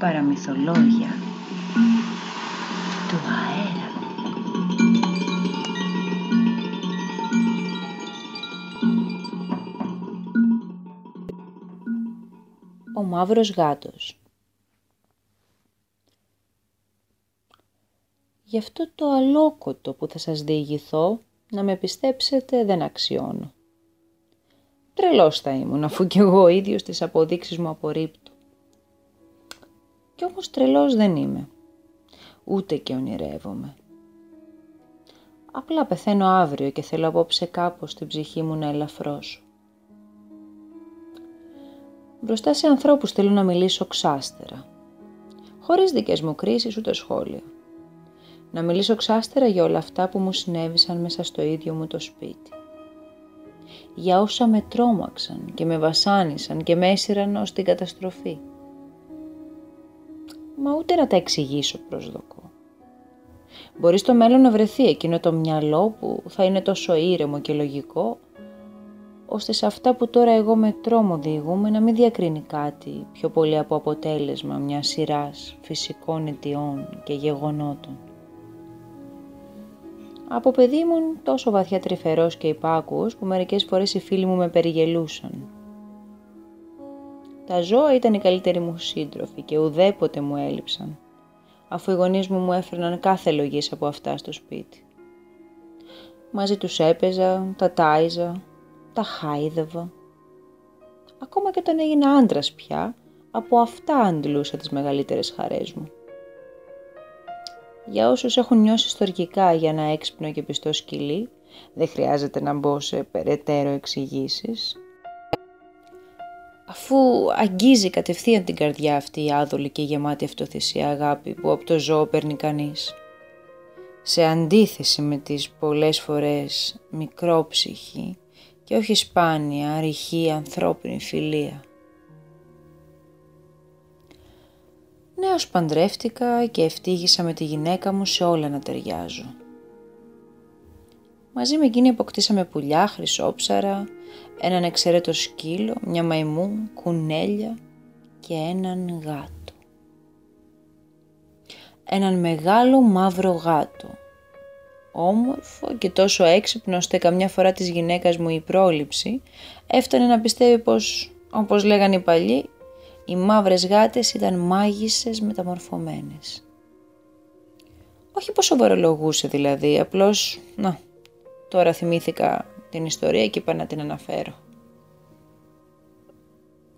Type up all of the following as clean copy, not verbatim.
Παραμυθολόγια του αέρα. Ο μαύρος γάτος. Γι' αυτό το αλόκοτο που θα σας διηγηθώ, να με πιστέψετε, δεν αξιώνω. Τρελός θα ήμουν, αφού κι εγώ ίδιος τις αποδείξεις μου απορρίπτω. Κι όμως τρελός δεν είμαι, ούτε και ονειρεύομαι. Απλά πεθαίνω αύριο και θέλω απόψε κάπως την ψυχή μου να ελαφρώσω. Μπροστά σε ανθρώπους θέλω να μιλήσω ξάστερα, χωρίς δικές μου κρίσεις ούτε σχόλια. Να μιλήσω ξάστερα για όλα αυτά που μου συνέβησαν μέσα στο ίδιο μου το σπίτι. Για όσα με τρόμαξαν και με βασάνισαν και με έσυραν ως την καταστροφή. Μα ούτε να τα εξηγήσω προσδοκώ. Μπορεί στο μέλλον να βρεθεί εκείνο το μυαλό που θα είναι τόσο ήρεμο και λογικό, ώστε σε αυτά που τώρα εγώ με τρόμο διηγούμε να μην διακρίνει κάτι πιο πολύ από αποτέλεσμα μιας σειράς φυσικών αιτιών και γεγονότων. Από παιδί ήμουν τόσο βαθιά τρυφερός και υπάκουος που μερικές φορές οι φίλοι μου με περιγελούσαν. Τα ζώα ήταν οι καλύτεροι μου σύντροφοι και ουδέποτε μου έλειψαν, αφού οι γονείς μου μου έφερναν κάθε λογής από αυτά στο σπίτι. Μαζί τους έπαιζα, τα τάιζα, τα χάιδευα. Ακόμα και όταν έγινα άντρας πια, από αυτά αντλούσα τις μεγαλύτερες χαρές μου. Για όσους έχουν νιώσει στοργικά για ένα έξυπνο και πιστό σκυλί, δεν χρειάζεται να μπω σε περαιτέρω εξηγήσεις. Αφού αγγίζει κατευθείαν την καρδιά αυτή η άδολη και γεμάτη αυτοθυσία αγάπη που από το ζώο παίρνει κανείς, σε αντίθεση με τις πολλές φορές μικρόψυχη και όχι σπάνια ρηχή ανθρώπινη φιλία. Νέος παντρεύτηκα και ευτύχησα με τη γυναίκα μου σε όλα να ταιριάζω. Μαζί με εκείνη αποκτήσαμε πουλιά, χρυσόψαρα, έναν εξαίρετο σκύλο, μια μαϊμού, κουνέλια και έναν γάτο. Έναν μεγάλο μαύρο γάτο, όμορφο και τόσο έξυπνο ώστε καμιά φορά της γυναίκας μου η πρόληψη έφτανε να πιστεύει πως, όπως λέγανε οι παλιοί, οι μαύρες γάτες ήταν μάγισσες μεταμορφωμένες. Όχι πως σοβαρολογούσε δηλαδή, απλώς, να, τώρα θυμήθηκα την ιστορία και είπα να την αναφέρω.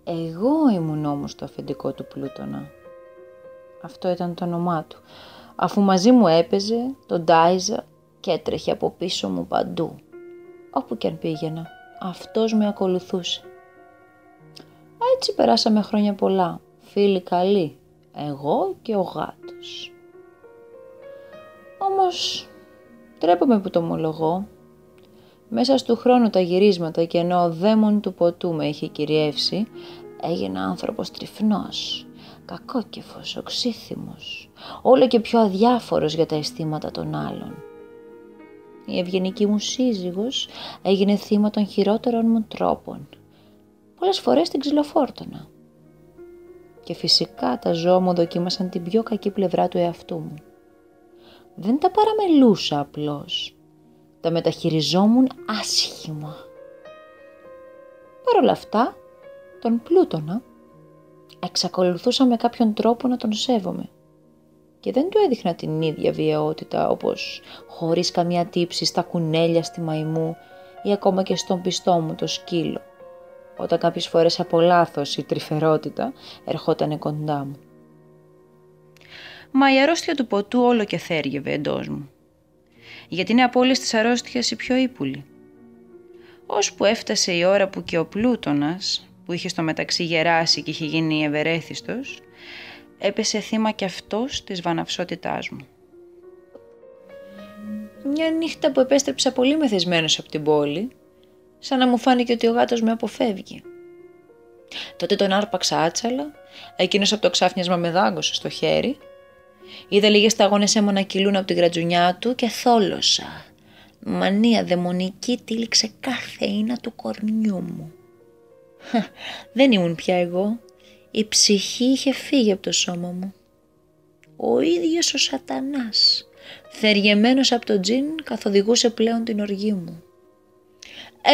Εγώ ήμουν όμως το αφεντικό του Πλούτονα. Αυτό ήταν το όνομά του, αφού μαζί μου έπαιζε, τον τάιζα και έτρεχε από πίσω μου παντού. Όπου κι αν πήγαινα, αυτός με ακολουθούσε. Έτσι περάσαμε χρόνια πολλά, φίλοι καλοί, εγώ και ο γάτος. Όμως, τρέπομαι που το ομολογώ, μέσα στου χρόνου τα γυρίσματα και ενώ ο δαίμον του ποτού με είχε κυριεύσει, έγινα άνθρωπος τριφνός, κακόκεφος, οξύθυμος, όλο και πιο αδιάφορος για τα αισθήματα των άλλων. Η ευγενική μου σύζυγος έγινε θύμα των χειρότερων μου τρόπων. Πολλές φορές την ξυλοφόρτωνα. Και φυσικά τα ζώα μου δοκίμασαν την πιο κακή πλευρά του εαυτού μου. Δεν τα παραμελούσα απλώς. Τα μεταχειριζόμουν άσχημα. Παρ' όλα αυτά, τον Πλούτονα εξακολουθούσα με κάποιον τρόπο να τον σέβομαι. Και δεν του έδειχνα την ίδια βιαιότητα όπως χωρίς καμία τύψη στα κουνέλια στη μαϊμού ή ακόμα και στον πιστό μου το σκύλο, όταν κάποιες φορές από λάθος η τρυφερότητα ερχότανε κοντά μου. Μα η αρρώστια του ποτού όλο και θέριευε εντός μου, γιατί είναι από όλες τις αρρώστιες η πιο ύπουλη. Ώσπου έφτασε η ώρα που και ο Πλούτονας, που είχε στο μεταξύ γεράσει και είχε γίνει ευερέθιστος, έπεσε θύμα κι αυτός της βαναυσότητάς μου. Μια νύχτα που επέστρεψα πολύ μεθυσμένος από την πόλη, σαν να μου φάνηκε ότι ο γάτος με αποφεύγει. Τότε τον άρπαξα άτσαλα, εκείνος από το ξάφνιασμα με δάγκωσε στο χέρι. Είδα λίγες σταγόνες αίμα να κυλούν από την γρατζουνιά του και θόλωσα. Μανία δαιμονική τύλιξε κάθε ίνα του κορμιού μου. Δεν ήμουν πια εγώ. Η ψυχή είχε φύγει από το σώμα μου. Ο ίδιος ο σατανάς, θεργεμένος από τον τζιν, καθοδηγούσε πλέον την οργή μου.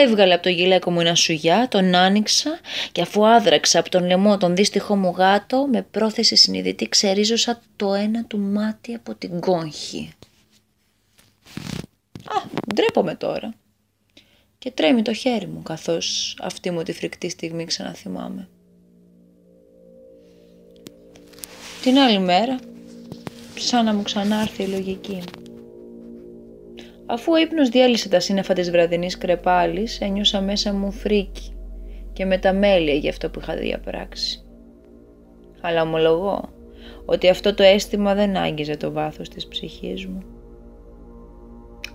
Έβγαλα από το γυλαίκο μου ένα σουγιά, τον άνοιξα και αφού άδραξα από τον λαιμό τον δύστιχο μου γάτο, με πρόθεση συνειδητή ξερίζωσα το ένα του μάτι από την κόγχη. Α, ντρέπομαι τώρα. Και τρέμει το χέρι μου, καθώς αυτή μου τη φρικτή στιγμή ξαναθυμάμαι. Την άλλη μέρα, σαν να μου ξανάρθει η λογική μου. Αφού ο ύπνος διέλυσε τα σύννεφα της βραδινής κρεπάλης, ένιωσα μέσα μου φρίκι και μεταμέλεια για αυτό που είχα διαπράξει. Αλλά ομολογώ ότι αυτό το αίσθημα δεν άγγιζε το βάθος της ψυχής μου.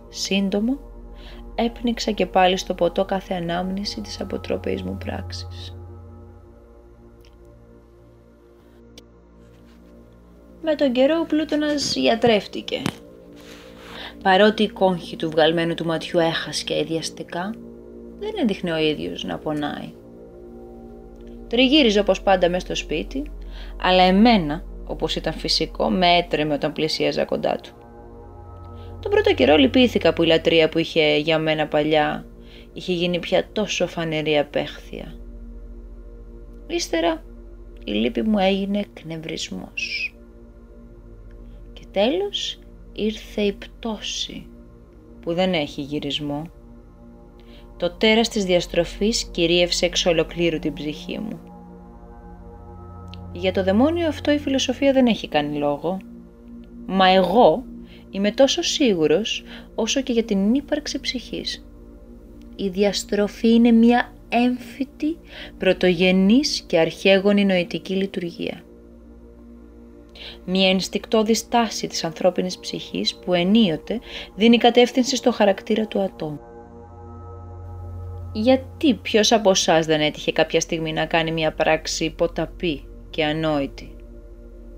Σύντομα, έπνιξα και πάλι στο ποτό κάθε ανάμνηση της αποτροπής μου πράξης. Με τον καιρό ο Πλούτονας γιατρεύτηκε. Παρότι η κόγχη του βγαλμένου του ματιού έχασκε ιδιαστικά, δεν έδειχνε ο ίδιος να πονάει. Τριγύριζε όπως πάντα μες στο σπίτι, αλλά εμένα, όπως ήταν φυσικό, με έτρεμε όταν πλησίαζα κοντά του. Τον πρώτο καιρό λυπήθηκα που η λατρεία που είχε για μένα παλιά είχε γίνει πια τόσο φανερή απέχθεια. Ύστερα, η λύπη μου έγινε εκνευρισμός. Και τέλος, ήρθε η πτώση που δεν έχει γυρισμό. Το τέρας της διαστροφής κυρίευσε εξ ολοκλήρου την ψυχή μου. Για το δαιμόνιο αυτό η φιλοσοφία δεν έχει κάνει λόγο. Μα εγώ είμαι τόσο σίγουρος όσο και για την ύπαρξη ψυχής. Η διαστροφή είναι μια έμφυτη, πρωτογενής και αρχαίγονη νοητική λειτουργία. Μια ενστικτώδη στάση της ανθρώπινης ψυχής που ενίοτε δίνει κατεύθυνση στο χαρακτήρα του ατόμου. Γιατί ποιος από εσάς δεν έτυχε κάποια στιγμή να κάνει μια πράξη υποταπή και ανόητη,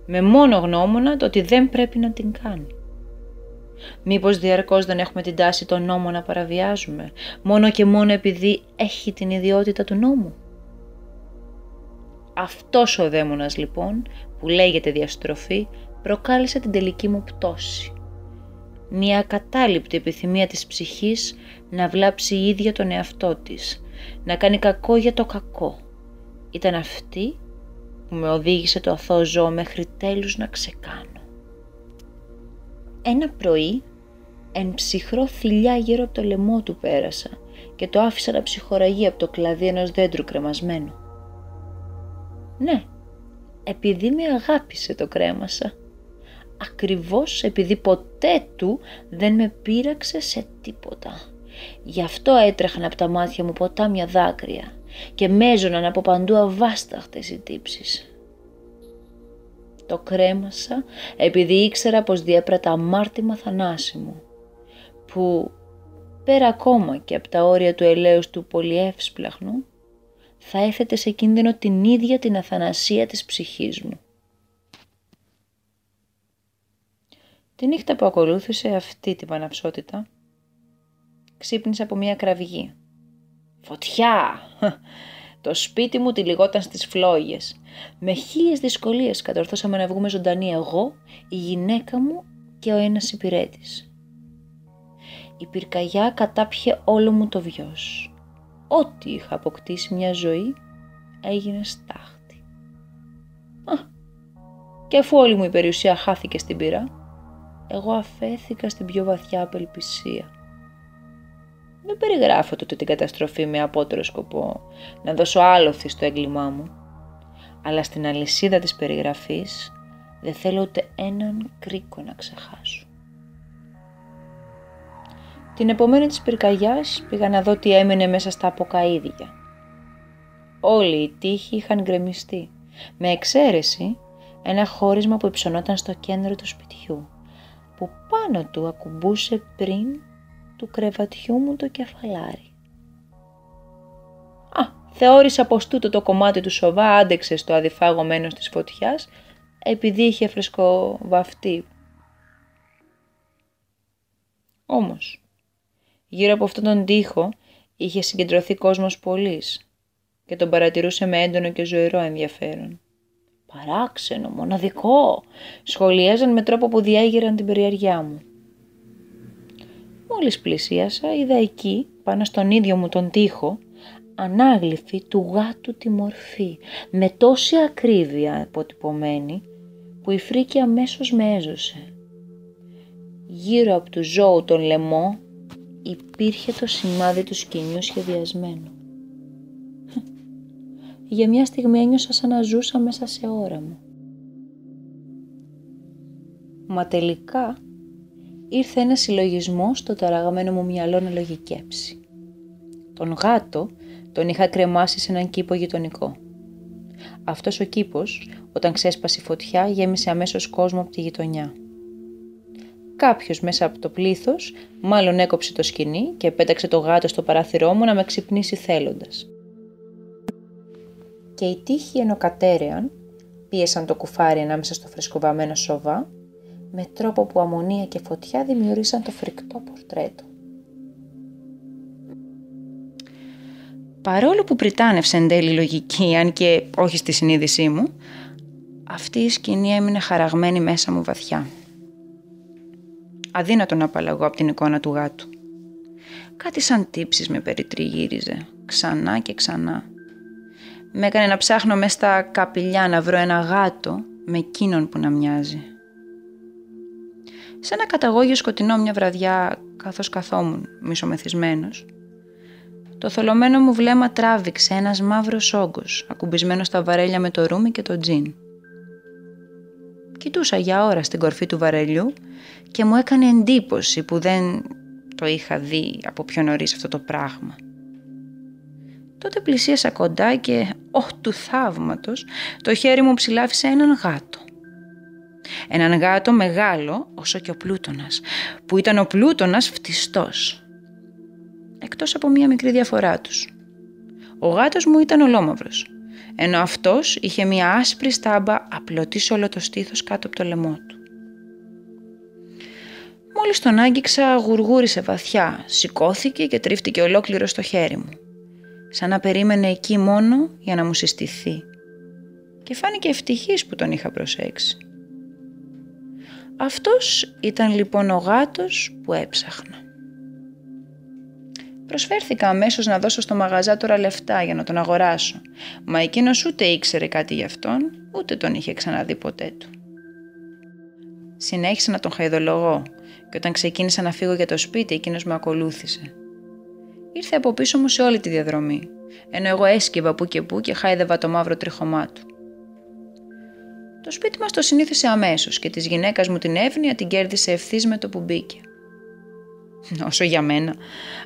με μόνο γνώμονα το ότι δεν πρέπει να την κάνει? Μήπως διαρκώς δεν έχουμε την τάση τον νόμο να παραβιάζουμε, μόνο και μόνο επειδή έχει την ιδιότητα του νόμου? Αυτός ο δαίμονας λοιπόν, που λέγεται διαστροφή, προκάλεσε την τελική μου πτώση. Μια ακατάληπτη επιθυμία της ψυχής να βλάψει η ίδια τον εαυτό της, να κάνει κακό για το κακό. Ήταν αυτή που με οδήγησε το αθώο ζώο μέχρι τέλους να ξεκάνω. Ένα πρωί, εν ψυχρό θηλιά γύρω από το λαιμό του πέρασα και το άφησα να ψυχοραγεί από το κλαδί ενός δέντρου κρεμασμένο. Ναι, επειδή με αγάπησε το κρέμασα. Ακριβώς επειδή ποτέ του δεν με πείραξε σε τίποτα. Γι' αυτό έτρεχαν από τα μάτια μου ποτάμια δάκρυα και μέζωναν από παντού αβάσταχτες οι τύψεις. Το κρέμασα επειδή ήξερα πως διέπρατα αμάρτημα θανάσιμο, που πέρα ακόμα και από τα όρια του ελέους του πολυεύσπλαχνου, θα έθετε σε κίνδυνο την ίδια την αθανασία της ψυχής μου. Τη νύχτα που ακολούθησε αυτή την παναψότητα, ξύπνησα από μια κραυγή. Φωτιά! Το σπίτι μου τυλιγόταν στις φλόγες. Με 1.000 δυσκολίες κατορθώσαμε να βγούμε ζωντανή εγώ, η γυναίκα μου και ο ένας υπηρέτης. Η πυρκαγιά κατάπιε όλο μου το βιος. Ό,τι είχα αποκτήσει μια ζωή έγινε στάχτη. Και αφού όλη μου η περιουσία χάθηκε στην πυρά, εγώ αφέθηκα στην πιο βαθιά απελπισία. Δεν περιγράφω τότε την καταστροφή με απότερο σκοπό να δώσω άλοθη στο έγκλημά μου, αλλά στην αλυσίδα της περιγραφής δεν θέλω ούτε έναν κρίκο να ξεχάσω. Την επομένη της πυρκαγιάς πήγα να δω τι έμενε μέσα στα αποκαίδια. Όλοι οι τοίχοι είχαν γκρεμιστεί, με εξαίρεση ένα χώρισμα που υψωνόταν στο κέντρο του σπιτιού, που πάνω του ακουμπούσε πριν του κρεβατιού μου το κεφαλάρι. Θεώρησα πως τούτο το κομμάτι του σοβά άντεξε στο αδιφάγο μένος της φωτιάς, επειδή είχε φρεσκοβαφτεί. Όμως, γύρω από αυτόν τον τοίχο είχε συγκεντρωθεί κόσμος πολλής και τον παρατηρούσε με έντονο και ζωηρό ενδιαφέρον. παράξενο, μοναδικό, σχολίαζαν με τρόπο που διέγεραν την περιέργειά μου. Μόλις πλησίασα, είδα εκεί, πάνω στον ίδιο μου τον τοίχο, ανάγλυφη του γάτου τη μορφή, με τόση ακρίβεια αποτυπωμένη, που η φρίκη αμέσως με έζωσε. Γύρω από του ζώου τον λαιμό υπήρχε το σημάδι του σκηνιού σχεδιασμένο. Για μια στιγμή ένιωσα σαν να ζούσα μέσα σε όραμα. Μα τελικά ήρθε ένα συλλογισμό στο ταραγμένο μου μυαλό να λογικέψει. Τον γάτο τον είχα κρεμάσει σε έναν κήπο γειτονικό. Αυτός ο κήπος, όταν ξέσπασε η φωτιά, γέμισε αμέσως κόσμο από τη γειτονιά. Κάποιος μέσα από το πλήθος μάλλον έκοψε το σκοινί και πέταξε το γάτο στο παράθυρό μου να με ξυπνήσει θέλοντας. Και οι τείχοι ενοκατέρεαν πίεσαν το κουφάρι ανάμεσα στο φρεσκοβαμμένο σοβά, με τρόπο που αμμονία και φωτιά δημιούργησαν το φρικτό πορτρέτο. Παρόλο που πριτάνευσε εν τέλει λογική, αν και όχι στη συνείδησή μου, αυτή η σκηνή έμεινε χαραγμένη μέσα μου βαθιά. Αδύνατο να απαλλαγώ από την εικόνα του γάτου. Κάτι σαν τύψεις με περιτριγύριζε, ξανά και ξανά. Με έκανε να ψάχνω μέσα στα καπηλιά να βρω ένα γάτο με εκείνον που να μοιάζει. Σε ένα καταγόγιο σκοτεινό μια βραδιά, καθώς καθόμουν μισομεθυσμένος, το θολωμένο μου βλέμμα τράβηξε ένας μαύρος όγκος, ακουμπισμένο στα βαρέλια με το ρούμι και το τζιν. Κοιτούσα για ώρα στην κορφή του βαρελιού και μου έκανε εντύπωση που δεν το είχα δει από πιο νωρίς αυτό το πράγμα. Τότε πλησίασα κοντά και, του θαύματος, το χέρι μου ψηλάφισε έναν γάτο. Έναν γάτο μεγάλο όσο και ο Πλούτονας, που ήταν ο Πλούτονας φτιστός. Εκτός από μία μικρή διαφορά τους. Ο γάτος μου ήταν ολόμαυρος, ενώ αυτός είχε μία άσπρη στάμπα απλωτή σε όλο το στήθος κάτω από το λαιμό του. Μόλις τον άγγιξα γουργούρισε βαθιά, σηκώθηκε και τρίφτηκε ολόκληρο στο χέρι μου, σαν να περίμενε εκεί μόνο για να μου συστηθεί, και φάνηκε ευτυχής που τον είχα προσέξει. Αυτός ήταν λοιπόν ο γάτος που έψαχνα. Προσφέρθηκα αμέσως να δώσω στο μαγαζά τώρα λεφτά για να τον αγοράσω, μα εκείνος ούτε ήξερε κάτι γι' αυτόν, ούτε τον είχε ξαναδεί ποτέ του. Συνέχισα να τον χαϊδολογώ και όταν ξεκίνησα να φύγω για το σπίτι εκείνος με ακολούθησε. Ήρθε από πίσω μου σε όλη τη διαδρομή, ενώ εγώ έσκυβα που και που και χάιδευα το μαύρο τριχωμά του. Το σπίτι μας το συνήθισε αμέσως και της γυναίκας μου την εύνοια την κέρδισε ευθύς με το που μπήκε. Όσο για μένα,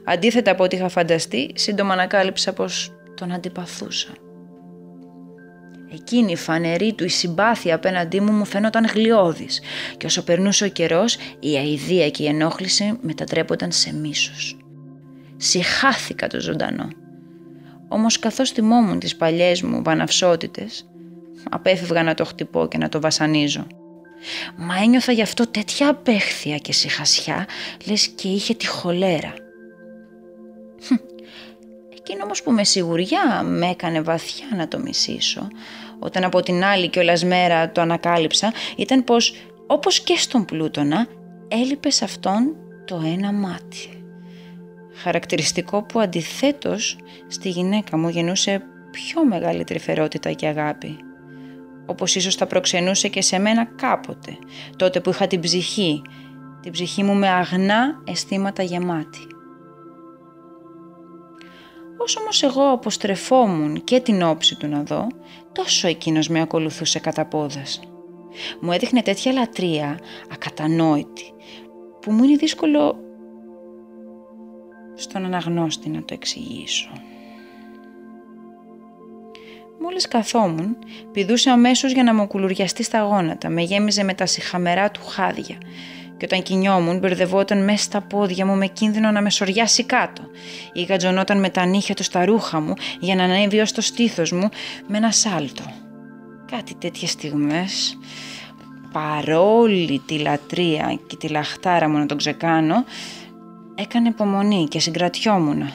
αντίθετα από ό,τι είχα φανταστεί, σύντομα ανακάλυψα πως τον αντιπαθούσα. Εκείνη η φανερή του η συμπάθεια απέναντί μου φαίνονταν γλιώδης και όσο περνούσε ο καιρός, η αηδία και η ενόχληση μετατρέπονταν σε μίσος. Συχάθηκα το ζωντανό. Όμως καθώς θυμόμουν τις παλιές μου βαναυσότητες, απέφευγα να το χτυπώ και να το βασανίζω. Μα ένιωθα γι' αυτό τέτοια απέχθεια και συχασιά, λες και είχε τη χολέρα. Εκείνο όμως που με σιγουριά με έκανε βαθιά να το μισήσω, όταν από την άλλη κιόλας μέρα το ανακάλυψα, ήταν πως όπως και στον Πλούτονα έλειπε σε αυτόν το ένα μάτι. Χαρακτηριστικό που αντιθέτως στη γυναίκα μου γεννούσε πιο μεγάλη τρυφερότητα και αγάπη. Όπως ίσως θα προξενούσε και σε μένα κάποτε, τότε που είχα την ψυχή μου με αγνά αισθήματα γεμάτη. Όσο όμως εγώ αποστρεφόμουν και την όψη του να δω, τόσο εκείνος με ακολουθούσε κατά πόδας. Μου έδειχνε τέτοια λατρεία, ακατανόητη, που μου είναι δύσκολο στον αναγνώστη να το εξηγήσω. Μόλις καθόμουν, πηδούσε αμέσως για να μου κουλουριαστεί στα γόνατα, με γέμιζε με τα συχαμερά του χάδια και όταν κινιόμουν μπερδευόταν μέσα στα πόδια μου με κίνδυνο να με σωριάσει κάτω ή γατζωνόταν με τα νύχια του στα ρούχα μου για να ανέβει ως το στήθος μου με ένα σάλτο. Κάτι τέτοιες στιγμές, παρόλη τη λατρεία και τη λαχτάρα μου να τον ξεκάνω, έκανε υπομονή και συγκρατιόμουνα.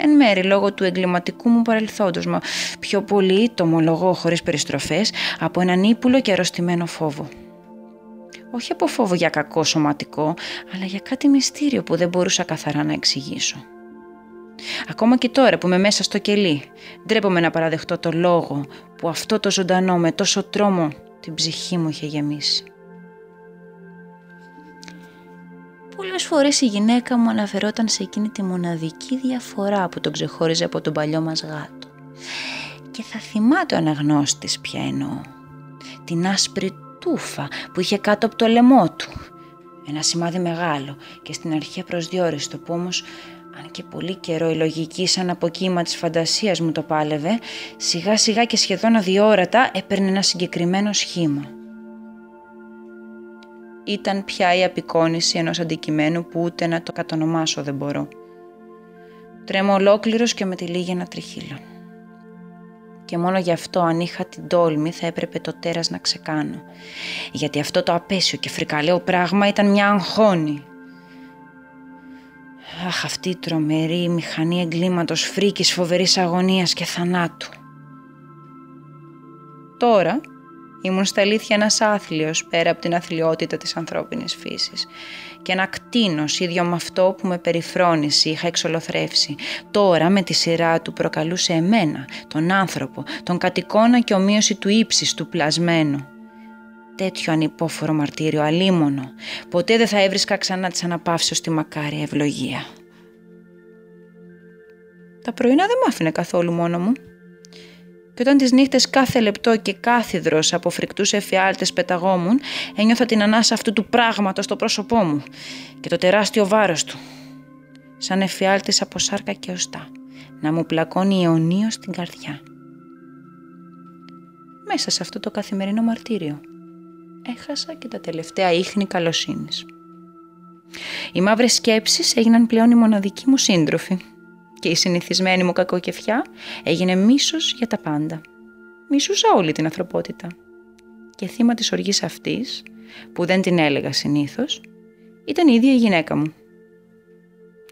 εν μέρη λόγω του εγκληματικού μου παρελθόντος μου, πιο πολύ, το ομολογώ χωρίς περιστροφές, από έναν ύπουλο και αρρωστημένο φόβο. Όχι από φόβο για κακό σωματικό, αλλά για κάτι μυστήριο που δεν μπορούσα καθαρά να εξηγήσω. Ακόμα και τώρα που είμαι μέσα στο κελί, ντρέπομαι να παραδεχτώ το λόγο που αυτό το ζωντανό με τόσο τρόμο την ψυχή μου είχε γεμίσει. Πολλές φορές η γυναίκα μου αναφερόταν σε εκείνη τη μοναδική διαφορά που τον ξεχώριζε από τον παλιό μας γάτο. Και θα θυμάται ο αναγνώστης ποια εννοώ. Την άσπρη τούφα που είχε κάτω από το λαιμό του. Ένα σημάδι μεγάλο και στην αρχή προσδιόριστο που όμως, αν και πολύ καιρό η λογική σαν αποκύημα της φαντασίας μου το πάλευε, σιγά σιγά και σχεδόν αδιόρατα έπαιρνε ένα συγκεκριμένο σχήμα. Ήταν πια η απεικόνιση ενός αντικειμένου που ούτε να το κατονομάσω δεν μπορώ. Τρέμω ολόκληρος και με τη λίγη ένα τριχύλο. Και μόνο γι' αυτό αν είχα την τόλμη θα έπρεπε το τέρας να ξεκάνω. Γιατί αυτό το απέσιο και φρικαλαίο πράγμα ήταν μια αγχώνη. Αχ, αυτή η τρομερή μηχανή εγκλήματος, φρίκης, φοβερής αγωνίας και θανάτου. Τώρα ήμουν στα αλήθεια ένας άθλιος πέρα από την αθλιότητα της ανθρώπινης φύσης. Και ένα κτήνος ίδιο με αυτό που με περιφρόνησε, είχα εξολοθρεύσει. Τώρα με τη σειρά του προκαλούσε εμένα, τον άνθρωπο, τον κατοικώνα και ομοίωση του ύψης του πλασμένου. Τέτοιο ανυπόφορο μαρτύριο, αλίμονο, ποτέ δεν θα έβρισκα ξανά της αναπαύσεως τη μακάρια ευλογία. Τα πρωινά δεν μ' άφηνε καθόλου μόνο μου. Και όταν τις νύχτες κάθε λεπτό και κάθιδρος από φρικτούς εφιάλτες πεταγόμουν, ένιωθα την ανάσα αυτού του πράγματος στο πρόσωπό μου και το τεράστιο βάρος του, σαν εφιάλτης από σάρκα και οστά, να μου πλακώνει αιωνίως στην καρδιά. Μέσα σε αυτό το καθημερινό μαρτύριο έχασα και τα τελευταία ίχνη καλοσύνης. Οι μαύρες σκέψεις έγιναν πλέον οι μοναδικοί μου σύντροφοι και η συνηθισμένη μου κακοκεφιά έγινε μίσος για τα πάντα. Μισούσα όλη την ανθρωπότητα και θύμα της οργής αυτής, που δεν την έλεγα συνήθως, ήταν η ίδια η γυναίκα μου.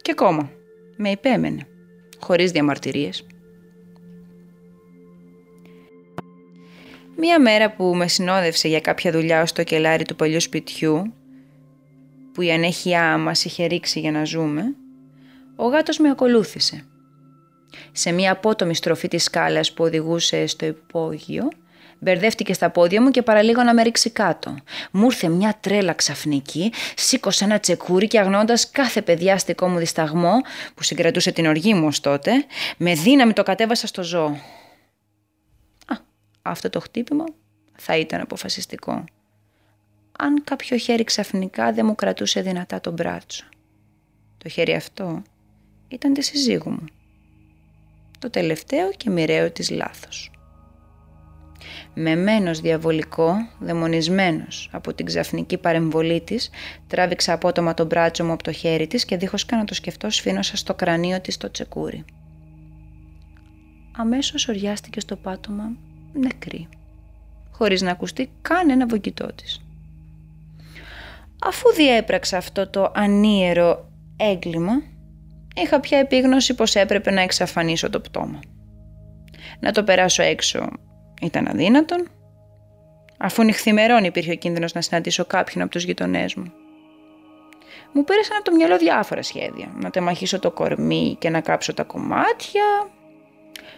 Και ακόμα με υπέμενε, χωρίς διαμαρτυρίες. Μία μέρα που με συνόδευσε για κάποια δουλειά ως το κελάρι του παλιού σπιτιού, που η ανέχειά μας είχε ρίξει για να ζούμε, ο γάτος με ακολούθησε. Σε μία απότομη στροφή της σκάλας που οδηγούσε στο υπόγειο, μπερδεύτηκε στα πόδια μου και παραλίγο να με ρίξει κάτω. Μου ήρθε μια τρέλα ξαφνική, σήκωσε ένα τσεκούρι και αγνώντας κάθε παιδιάστικό μου δισταγμό, που συγκρατούσε την οργή μου ως τότε, με δύναμη το κατέβασα στο ζώο. Αυτό το χτύπημα θα ήταν αποφασιστικό, αν κάποιο χέρι ξαφνικά δεν μου κρατούσε δυνατά τον μπράτσο. Το χέρι αυτό ήταν της συζύγου μου, το τελευταίο και μοιραίο της λάθος. Μεμένος διαβολικό, δαιμονισμένος από την ξαφνική παρεμβολή της, τράβηξα απότομα τον μπράτσο μου από το χέρι της και δίχως καν να το σκεφτώ σφήνωσα στο κρανίο της το τσεκούρι. Αμέσως οριάστηκε στο πάτωμα νεκρή, χωρίς να ακουστεί καν ένα βογγητό της. Αφού διέπραξα αυτό το ανίερο έγκλημα, είχα πια επίγνωση πως έπρεπε να εξαφανίσω το πτώμα. Να το περάσω έξω ήταν αδύνατον, αφού νυχθημερών υπήρχε ο κίνδυνος να συναντήσω κάποιον από τους γειτονές μου. Μου πέρασαν από το μυαλό διάφορα σχέδια, να τεμαχίσω το κορμί και να κάψω τα κομμάτια,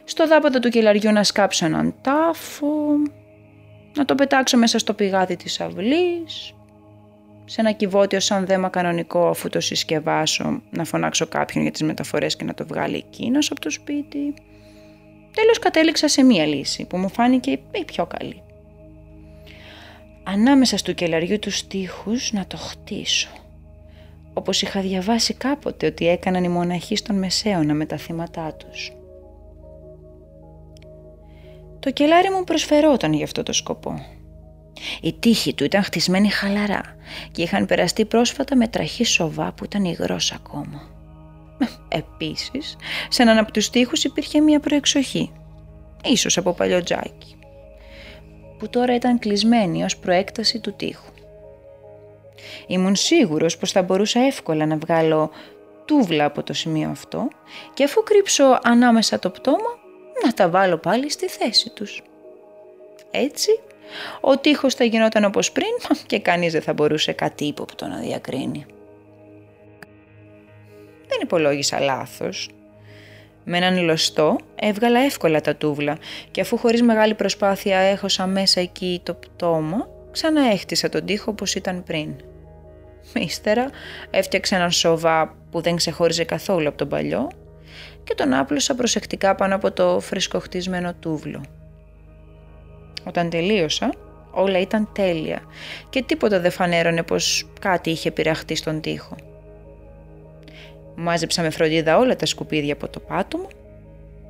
στο δάπατο του κελαριού να σκάψω έναν τάφο, να το πετάξω μέσα στο πηγάδι της αυλής, σε ένα κυβότιο σαν δέμα κανονικό αφού το συσκευάσω, να φωνάξω κάποιον για τις μεταφορές και να το βγάλει εκείνος από το σπίτι. Τέλος κατέληξα σε μία λύση που μου φάνηκε η πιο καλή. Ανάμεσα στο κελαριού τους τοίχους να το χτίσω, όπως είχα διαβάσει κάποτε ότι έκαναν οι μοναχοί στον Μεσαίωνα με τα θύματά τους. Το κελάρι μου προσφερόταν γι' αυτό το σκοπό. Οι τοίχοι του ήταν χτισμένοι χαλαρά και είχαν περαστεί πρόσφατα με τραχή σοβά που ήταν υγρός ακόμα. Επίσης, σε έναν από τους τοίχους υπήρχε μια προεξοχή, ίσως από παλιό τζάκι, που τώρα ήταν κλεισμένη ως προέκταση του τοίχου. Ήμουν σίγουρος πως θα μπορούσα εύκολα να βγάλω τούβλα από το σημείο αυτό και αφού κρύψω ανάμεσα το πτώμα, να τα βάλω πάλι στη θέση τους. Έτσι, ο τοίχος θα γινόταν όπως πριν και κανείς δεν θα μπορούσε κάτι ύποπτο να διακρίνει. Δεν υπολόγισα λάθος. Με έναν υλωστό έβγαλα εύκολα τα τούβλα και αφού χωρίς μεγάλη προσπάθεια έχωσα μέσα εκεί το πτώμα, ξαναέχτισα τον τοίχο όπως ήταν πριν. Ύστερα έφτιαξα έναν σοβά που δεν ξεχώριζε καθόλου από τον παλιό και τον άπλωσα προσεκτικά πάνω από το φρεσκοχτισμένο τούβλο. Όταν τελείωσα, όλα ήταν τέλεια και τίποτα δεν φανέρωνε πως κάτι είχε πειραχτεί στον τοίχο. Μάζεψα με φροντίδα όλα τα σκουπίδια από το πάτωμα,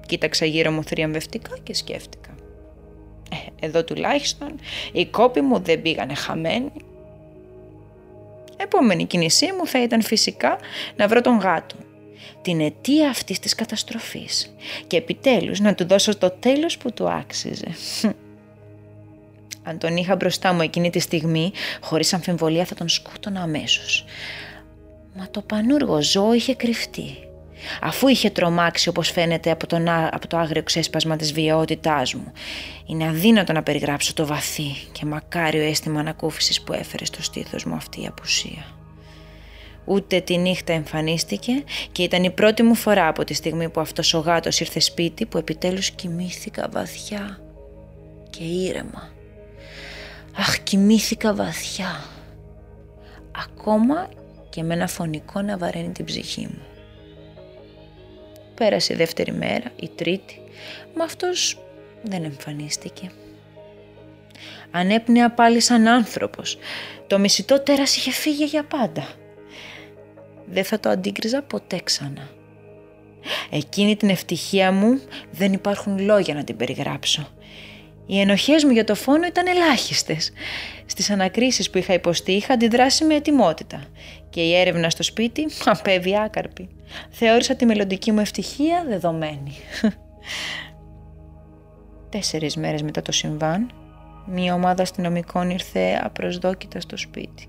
κοίταξα γύρω μου θριαμβευτικά και σκέφτηκα. Εδώ τουλάχιστον οι κόποι μου δεν πήγανε χαμένοι. Επόμενη κίνησή μου θα ήταν φυσικά να βρω τον γάτο, την αιτία αυτής της καταστροφής και επιτέλους να του δώσω το τέλος που του άξιζε. Αν τον είχα μπροστά μου εκείνη τη στιγμή, χωρίς αμφιβολία θα τον σκότωνα αμέσως. Μα το πανούργο ζώο είχε κρυφτεί, αφού είχε τρομάξει όπως φαίνεται από το άγριο ξέσπασμα της βιαιότητάς μου. Είναι αδύνατο να περιγράψω το βαθύ και μακάριο αίσθημα ανακούφισης που έφερε στο στήθος μου αυτή η απουσία. Ούτε τη νύχτα εμφανίστηκε και ήταν η πρώτη μου φορά από τη στιγμή που αυτός ο γάτος ήρθε σπίτι που επιτέλους κοιμήθηκα βαθιά και ήρεμα. Αχ, κοιμήθηκα βαθιά. Ακόμα και με ένα φωνικό να βαραίνει την ψυχή μου. Πέρασε η δεύτερη μέρα, η τρίτη, μα αυτός δεν εμφανίστηκε. Ανέπνεα πάλι σαν άνθρωπος. Το μισητό τέρας είχε φύγει για πάντα. Δεν θα το αντίκριζα ποτέ ξανά. Εκείνη την ευτυχία μου δεν υπάρχουν λόγια να την περιγράψω. Οι ενοχές μου για το φόνο ήταν ελάχιστες. Στις ανακρίσεις που είχα υποστεί είχα αντιδράσει με ετοιμότητα και η έρευνα στο σπίτι απέβη άκαρπη. Θεώρησα τη μελλοντική μου ευτυχία δεδομένη. 4 μέρες μετά το συμβάν, μια ομάδα αστυνομικών ήρθε απροσδόκητα στο σπίτι.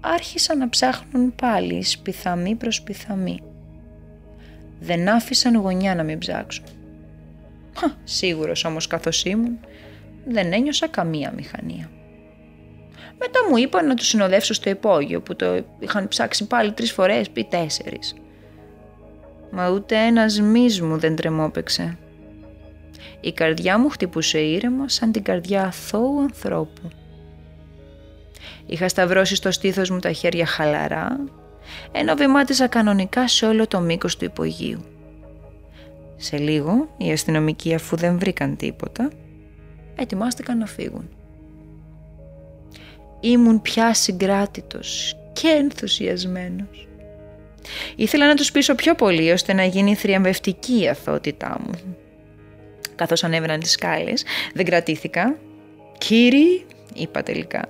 Άρχισαν να ψάχνουν πάλι σπιθαμή προς σπιθαμή. Δεν άφησαν γωνιά να μην ψάξουν. Σίγουρος όμως καθώς ήμουν, δεν ένιωσα καμία μηχανία. Μετά μου είπαν να το συνοδεύσω στο υπόγειο που το είχαν ψάξει πάλι 3 φορές, 4. Μα ούτε ένας μυς μου δεν τρεμόπαιξε. Η καρδιά μου χτυπούσε ήρεμα σαν την καρδιά αθώου ανθρώπου. Είχα σταυρώσει στο στήθος μου τα χέρια χαλαρά, ενώ βημάτιζα κανονικά σε όλο το μήκος του υπογείου. Σε λίγο, οι αστυνομικοί, αφού δεν βρήκαν τίποτα, ετοιμάστηκαν να φύγουν. Ήμουν πια συγκράτητος και ενθουσιασμένος. Ήθελα να τους πείσω πιο πολύ, ώστε να γίνει θριαμβευτική η αθωότητά μου. Καθώς ανέβαιναν τις σκάλες, δεν κρατήθηκα. «Κύριοι», είπα τελικά,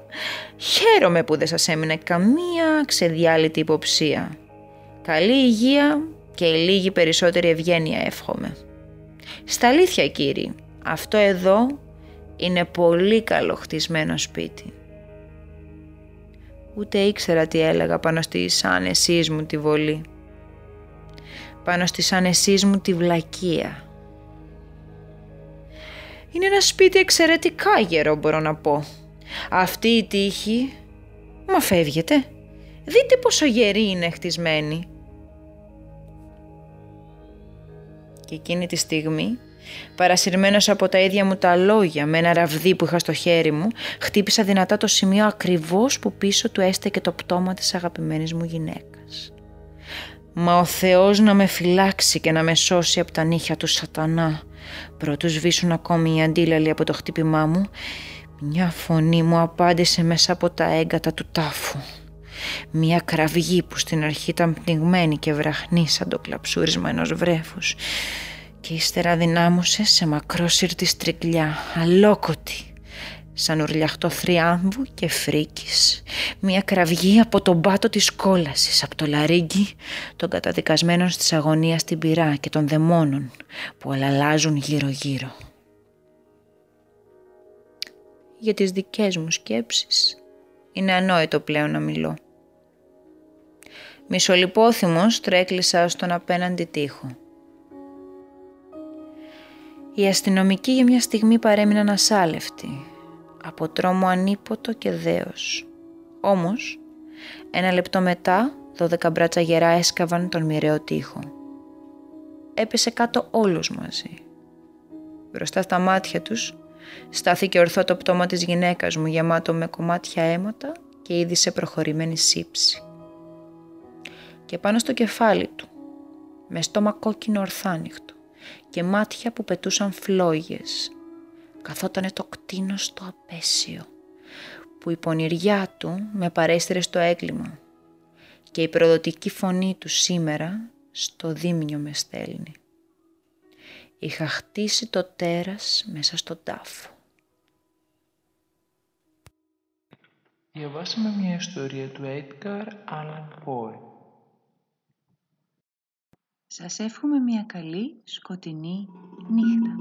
«χαίρομαι που δεν σας έμεινε καμία ξεδιάλυτη υποψία. Καλή υγεία και λίγη περισσότερη ευγένεια εύχομαι. Στα αλήθεια, κύριοι, αυτό εδώ είναι πολύ καλοχτισμένο σπίτι». Ούτε ήξερα τι έλεγα πάνω στις άνεσής μου τη βολή. Πάνω στις άνεσής μου τη βλακεία. Είναι ένα σπίτι εξαιρετικά γερό, μπορώ να πω. Αυτή η τύχη... Μα φεύγετε. Δείτε πόσο γερή είναι χτισμένη. Και εκείνη τη στιγμή, παρασυρμένος από τα ίδια μου τα λόγια με ένα ραβδί που είχα στο χέρι μου, χτύπησα δυνατά το σημείο ακριβώς που πίσω του έστεκε το πτώμα της αγαπημένης μου γυναίκας. Μα ο Θεός να με φυλάξει και να με σώσει από τα νύχια του σατανά. Προτού σβήσουν ακόμη οι αντίλαλοι από το χτύπημά μου, μια φωνή μου απάντησε μέσα από τα έγκατα του τάφου. Μια κραυγή που στην αρχή ήταν πνιγμένη και βραχνή σαν το κλαψούρισμα ενός βρέφους και ύστερα δυνάμωσε σε μακρόσυρτη στρικλιά, αλόκοτη, σαν ουρλιαχτό θριάμβου και φρίκης. Μια κραυγή από τον πάτο της κόλασης, από το λαρύγγι των καταδικασμένων στις αγωνία στην πυρά και των δαιμόνων που αλλαλάζουν γύρω-γύρω. Για τις δικές μου σκέψεις είναι ανόητο πλέον να μιλώ. Μισολιπόθυμος τρέκλισα στον απέναντι τοίχο. Οι αστυνομικοί για μια στιγμή παρέμειναν ασάλευτοι, από τρόμο ανίποτο και δέος. Όμως, ένα λεπτό μετά, 12 μπράτσα γερά έσκαβαν τον μοιραίο τοίχο. Έπεσε κάτω όλους μαζί. Μπροστά στα μάτια τους στάθηκε ορθό το πτώμα της γυναίκας μου, γεμάτο με κομμάτια αίματα και ήδη σε προχωρημένη σήψη. Και πάνω στο κεφάλι του, με στόμα κόκκινο ορθάνυχτο και μάτια που πετούσαν φλόγες, καθότανε το κτήνος το απέσιο, που η πονηριά του με παρέστηρε στο έγκλημα και η προδοτική φωνή του σήμερα στο δίμνιο με στέλνει. Είχα χτίσει το τέρας μέσα στον τάφο. Διαβάσαμε μια ιστορία του Edgar Allan Poe. Σας εύχομαι μια καλή σκοτεινή νύχτα.